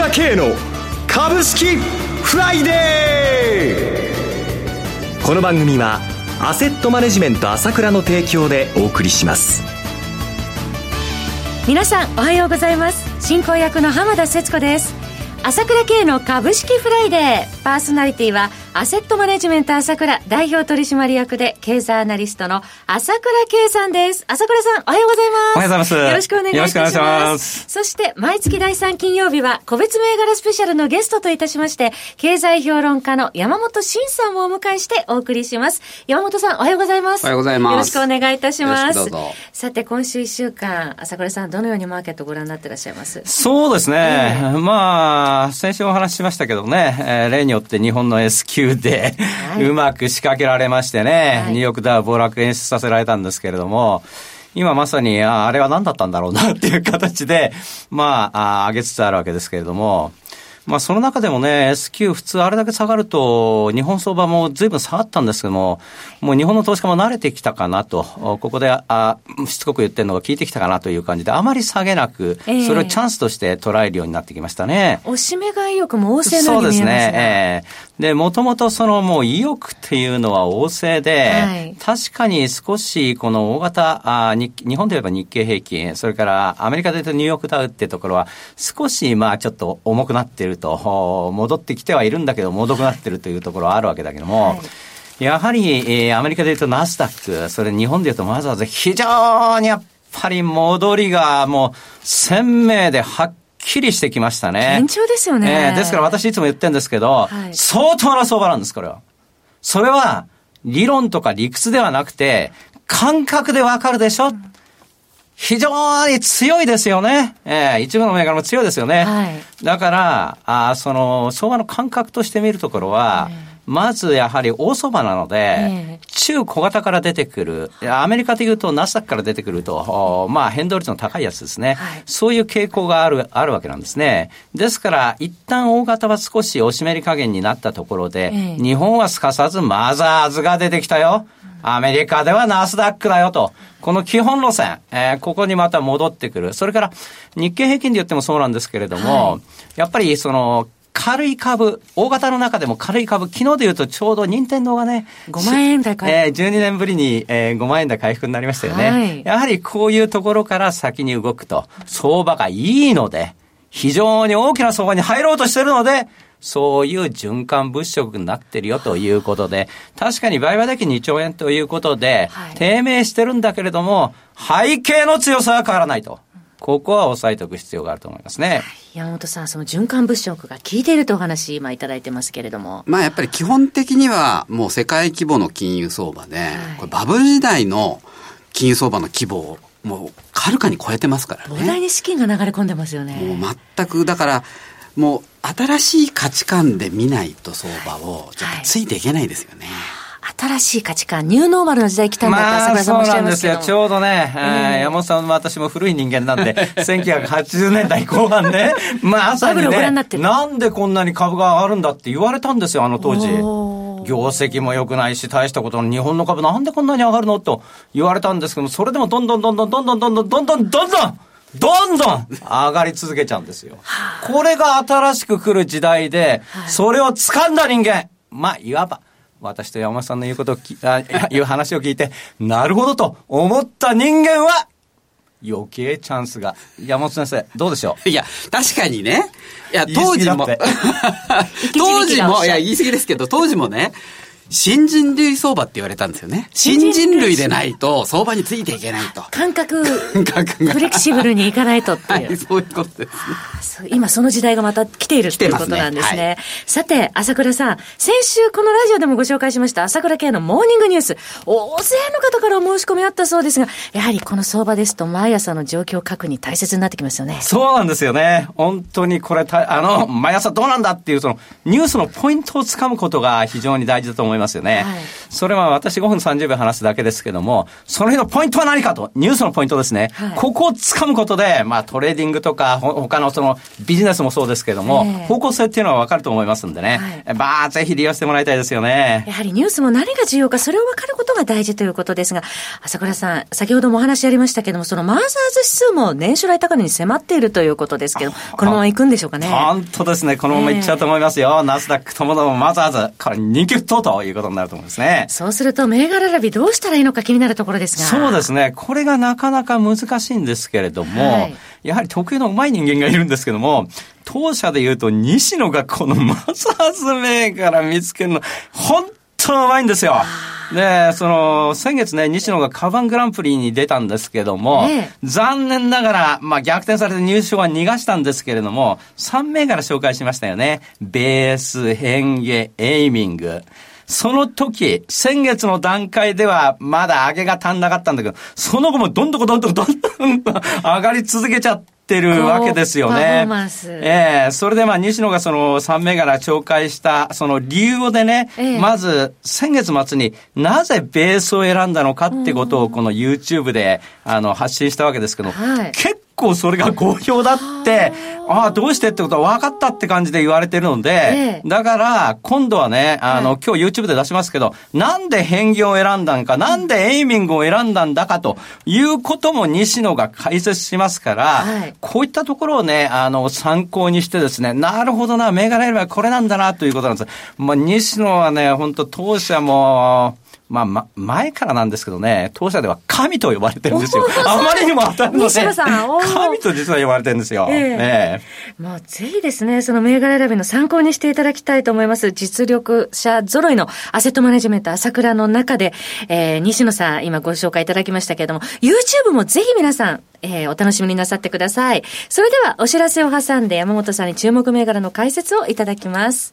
倉慶の株式フライデー。この番組はアセットマネジメント朝倉の提供でお送りします。皆さんおはようございます。進行役の浜田節子です。朝倉慶の株式フライデー、パーソナリティはアセットマネジメント朝倉代表取締役で経済アナリストの朝倉慶さんです。朝倉さんおはようございます。おはようございます。よろしくお願いいたします。よろしくお願いします。そして毎月第3金曜日は個別銘柄スペシャルのゲストといたしまして、経済評論家の山本慎さんをお迎えしてお送りします。山本さんおはようございます。おはようございます。よろしくお願いいたします。さて今週1週間朝倉さんどのようにマーケットをご覧になっていらっしゃいます？そうですね、まあ先週お話ししましたけどね、例によって日本の S q で、はい、うまく仕掛けられましてね、ニューヨークダウ暴落演出させられたんですけれども、今まさに あれは何だったんだろうなっていう形でまあ上げつつあるわけですけれども、まあその中でもね S q 普通あれだけ下がると日本相場も随分下がったんですけども、もう日本の投資家も慣れてきたかなと、ここでしつこく言ってるのが効いてきたかなという感じで、あまり下げなく、それをチャンスとして捉えるようになってきましたね。おしめ買い意欲も旺盛なように見えますね。そうですね、でもともとそのもう意欲っていうのは旺盛で、はい、確かに少しこの大型日本で言えば日経平均、それからアメリカで言うとニューヨークダウってところは少しまあちょっと重くなってると、戻ってきてはいるんだけど重くなってるというところはあるわけだけども、はい、やはりアメリカで言うとナスダック、それ日本で言うとわざわざ非常にやっぱり戻りがもう鮮明ではっきりしてきましたね。堅調ですよね。ですから私いつも言ってるんですけど、はい、相当な相場なんですこれは。それは理論とか理屈ではなくて感覚でわかるでしょ。非常に強いですよね。一部の銘柄も強いですよね。はい、だからその相場の感覚として見るところは、まずやはり大相場なので、中小型から出てくる、アメリカでいうとナスダックから出てくると、まあ変動率の高いやつですね、はい、そういう傾向があるわけなんですね。ですから一旦大型は少しおしめり加減になったところで、日本はすかさずマザーズが出てきたよ、アメリカではナスダックだよと、この基本路線、ここにまた戻ってくる。それから日経平均で言ってもそうなんですけれども、はい、やっぱりその軽い株、大型の中でも軽い株、昨日で言うとちょうど任天堂がね5万円台回復、12年ぶりに、5万円台回復になりましたよね、はい、やはりこういうところから先に動くと相場がいいので、非常に大きな相場に入ろうとしているので、そういう循環物色になってるよということで、確かに売買だけ2兆円ということで、はい、低迷してるんだけれども背景の強さは変わらないと、ここは押さえておく必要があると思いますね。山本さん、その循環物色が効いているとお話今いただいてますけれども、まあやっぱり基本的にはもう世界規模の金融相場で、これバブル時代の金融相場の規模をもうはるかに超えてますからね。膨大に資金が流れ込んでますよね。もう全くだからもう新しい価値観で見ないと相場をちょっとついていけないですよね、はい。新しい価値観、ニューノーマルの時代来たんだって朝倉さんもおっしゃいますけど、まあ、そうなんですよ。ちょうどね、山本さんも私も古い人間なんで1980年代後半ね、まあ朝にね、なんでこんなに株が上がるんだって言われたんですよ、あの当時。業績も良くないし大したことの日本の株なんでこんなに上がるのと言われたんですけども、それでもどんどん上がり続けちゃうんですよ。これが新しく来る時代で、それを掴んだ人間、まあいわば私と山本さんの言うことを言う話を聞いて、なるほどと思った人間は、余計チャンスが。山本先生、どうでしょう？いや、確かにね。いや、当時も、いや、言い過ぎですけど、当時もね、新人類相場って言われたんですよね。新人類でないと相場についていけないと。感覚がフレキシブルにいかないとっていう。はい、そういうことですね。今その時代がまた来ているということなんですね。はい、さて、朝倉さん、先週このラジオでもご紹介しました朝倉慶のモーニングニュース。大勢の方からお申し込みあったそうですが、やはりこの相場ですと毎朝の状況確認大切になってきますよね。そうなんですよね。本当にこれ、毎朝どうなんだっていうそのニュースのポイントをつかむことが非常に大事だと思います。ますよね。はい、それは私5分30秒話すだけですけども、その日のポイントは何かと、ニュースのポイントですね、はい、ここをつかむことで、まあ、トレーディングとか他のそのビジネスもそうですけども、方向性っていうのは分かると思いますんでね、はい、ぜひ利用してもらいたいですよね。やはりニュースも何が重要か、それを分かることが大事ということですが、朝倉さん、先ほどもお話ありましたけども、そのマーザーズ指数も年初来高値に迫っているということですけど、このままいくんでしょうかね。本当ですね、このままいっちゃうと思いますよ。ナスダックともどもマーザーズから人気沸騰ということになると思うんですね。そうすると銘柄選びどうしたらいいのか気になるところですが、そうですね、これがなかなか難しいんですけれども、はい、やはり得意のうまい人間がいるんですけども、当社で言うと西野がこのマザーズ銘柄見つけるの本当うまいんですよ。で、その先月ね、西野がカバングランプリに出たんですけども、残念ながら、逆転されて入賞は逃がしたんですけれども、3銘柄紹介しましたよね。ベース、変化、エイミング。その時、先月の段階ではまだ上げが足んなかったんだけど、その後もどんどん上がり続けちゃってるわけですよね。それで西野がその3銘柄紹介したその理由をでね、まず先月末になぜベースを選んだのかってことをこの YouTube で発信したわけですけど、結構それが好評だって、どうしてってことは分かったって感じで言われてるので、だから今度はね、今日 YouTube で出しますけど、なんで変化を選んだんか、なんでエイミングを選んだんだかということも西野が解説しますから、こういったところをね、参考にしてですね、なるほどな、銘柄選びはこれなんだなということなんです。西野はね、本当当社も、前からなんですけどね、当社では神と呼ばれてるんですよ。あまりにも当たるので、西野さん神と実は呼ばれてるんですよ。もうぜひですね、その銘柄選びの参考にしていただきたいと思います。実力者揃いのアセットマネジメント朝倉の中で、西野さん今ご紹介いただきましたけれども、YouTube もぜひ皆さん、お楽しみになさってください。それではお知らせを挟んで山本さんに注目銘柄の解説をいただきます。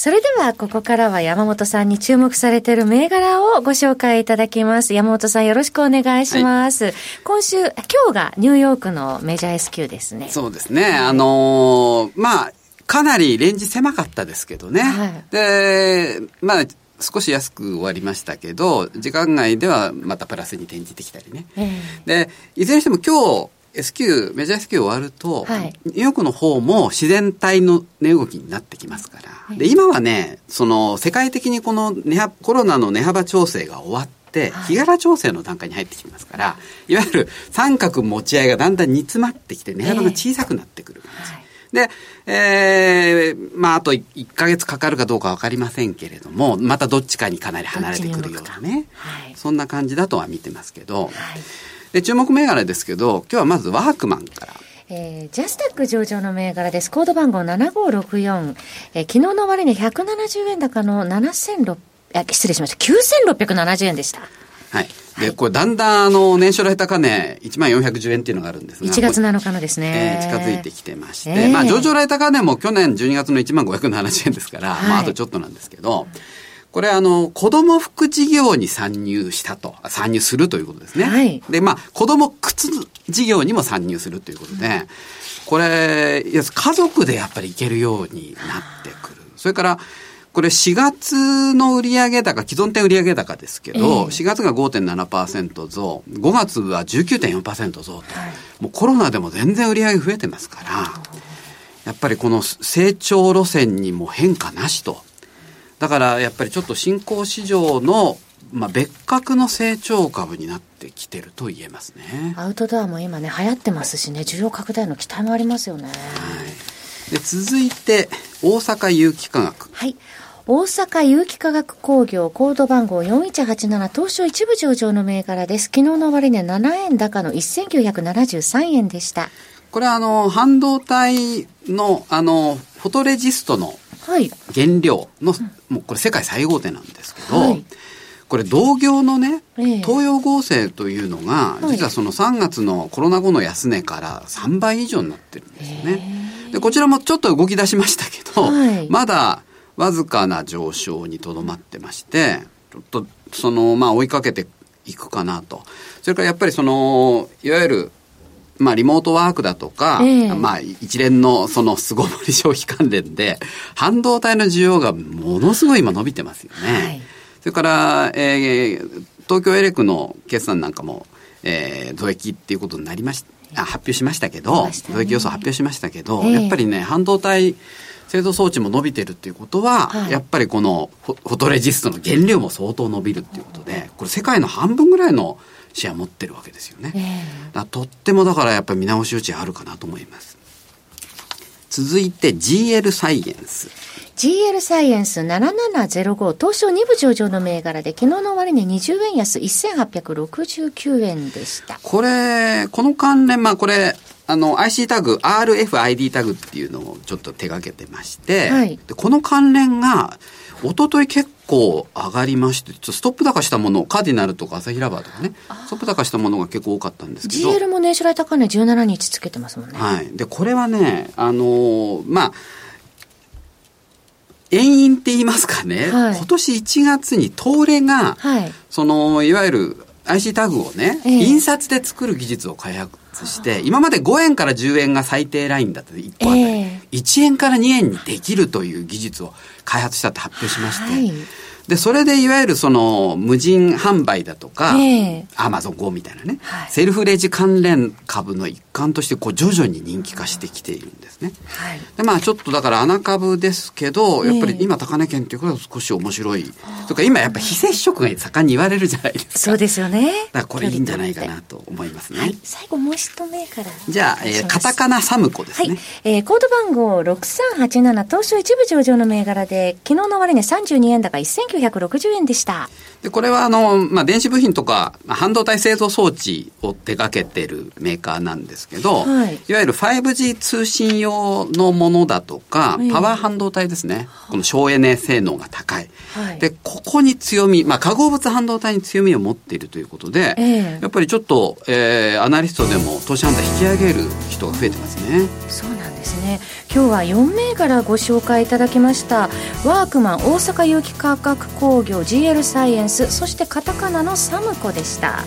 それではここからは山本さんに注目されている銘柄をご紹介いただきます。山本さんよろしくお願いします。はい、今日がニューヨークのメジャー S q ですね。そうですね。かなりレンジ狭かったですけどね。で、少し安く終わりましたけど、時間外ではまたプラスに転じてきたりね。で、いずれにしても今日、SQ メジャー SQ 終わると、ニューヨークの方も自然体の値動きになってきますから、で今はね、その世界的にこのコロナの値幅調整が終わって、日柄調整の段階に入ってきますから、いわゆる三角持ち合いがだんだん煮詰まってきて、値幅が小さくなってくる感じ、で、あと1ヶ月かかるかどうか分かりませんけれども、またどっちかにかなり離れてくるようなね、そんな感じだとは見てますけど、で注目銘柄ですけど、今日はまずワークマンから、ジャスダック上場の銘柄です。コード番号7564、昨日の終値170円高の9670円でした。でこれだんだん年初来高値1410円っていうのがあるんですが、1月7日のですね、近づいてきてまして、上場来高値も去年12月の10570円ですから、あとちょっとなんですけど、これ子供服事業に参入するということですね。で、子供靴事業にも参入するということで、これ、家族でやっぱり行けるようになってくる。それから、これ4月の売上高、既存店売上高ですけど、4月が 5.7% 増、5月は 19.4% 増と、もうコロナでも全然売上増えてますから、やっぱりこの成長路線にも変化なしと。だからやっぱりちょっと新興市場の、別格の成長株になってきてると言えますね。アウトドアも今ね流行ってますしね、需要拡大の期待もありますよね。で続いて大阪有機化学、大阪有機化学工業、コード番号4187、東証一部上場の銘柄です。昨日の終値7円高の1973円でした。これは半導体のフォトレジストのはい、原料のもうこれ世界最大手なんですけど、はい、これ同業のね、東洋合成というのが、実はその3月のコロナ後の安値から3倍以上になってるんですよね。でこちらもちょっと動き出しましたけど、はい、まだわずかな上昇にとどまってまして、ちょっとそのまあ追いかけていくかなと。それからやっぱりそのいわゆるまあ、リモートワークだとか、まあ、一連のその巣ごもり消費関連で半導体の需要がものすごい今伸びてますよね、はい、それから、東京エレクの決算なんかも、増益っていうことになりました、発表しましたけど、ね、増益予想発表しましたけど、やっぱりね半導体製造装置も伸びてるっていうことは、はい、やっぱりこのフォトレジストの原料も相当伸びるっていうことで、これ世界の半分ぐらいのシェア持ってるわけですよね、だとってもだからやっぱり見直し余地あるかなと思います。続いて GL サイエンス。 GL サイエンス7705、東証2部上場の銘柄で、昨日の終値20円安 1869 円でした。この関連、まあこれIC タグ RFID タグっていうのをちょっと手掛けてまして、はい、でこの関連が一昨日結構上がりまして、ちょっとストップ高したもの、カーディナルとか朝日ラバーとかね、ストップ高したものが結構多かったんですけど、 GL も年初来高値17日つけてますもんね、はい、でこれはねまあ遠因って言いますかね、はい、今年1月に東レが、はい、そのいわゆる IC タグをね、印刷で作る技術を開発して、今まで5円から10円が最低ラインだった1個あたり、1円から2円にできるという技術を開発したって発表しまして、はい、でそれでいわゆるその無人販売だとか、Amazon Go みたいなね、はい、セルフレジ関連株の一環としてこう徐々に人気化してきているんですね、はい、でまあちょっとだから穴株ですけど、やっぱり今高値圏っていうことは少し面白い、とか今やっぱ非接触が盛んに言われるじゃないですか。そうですよね。だからこれいいんじゃないかなと思いますね、はい、最後もう一銘柄じゃあ、カタカナサムコですね、はい、コード番号6387、東証一部上場の銘柄で、昨日の終値32円高 1960 円でした。でこれはまあ、電子部品とか半導体製造装置を手掛けてるメーカーなんですけど、はい、いわゆる 5G 通信用のものだとか、パワー半導体ですね、この省エネ性能が高い、はい、でここに強み、まあ、化合物半導体に強みを持っているということで、やっぱりちょっと、アナリストでも投資判断引き上げる人が増えてますね。そうなんですね。今日は4銘柄ご紹介いただきました。ワークマン、大阪有機化学工業、 GL サイエンス、そしてカタカナのサムコでした。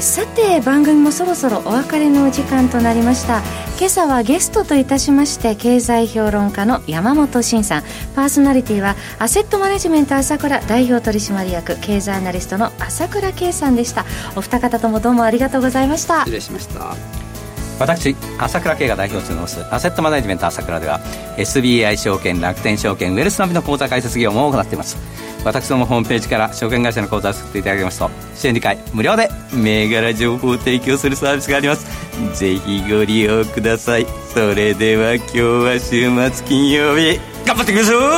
さて番組もそろそろお別れの時間となりました。今朝はゲストといたしまして、経済評論家の山本慎さん、パーソナリティはアセットマネジメント朝倉代表取締役経済アナリストの朝倉圭さんでした。お二方ともどうもありがとうございました。失礼しました。私朝倉慶が代表を務めますアセットマネジメント朝倉では SBI 証券、楽天証券、ウェルスナビの口座開設業務を行っています。私どもホームページから証券会社の口座を作っていただきますと、週2回無料で銘柄情報を提供するサービスがあります。ぜひご利用ください。それでは今日は週末金曜日、頑張っていきましょう。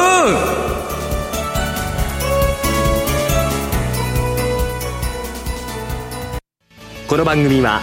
この番組は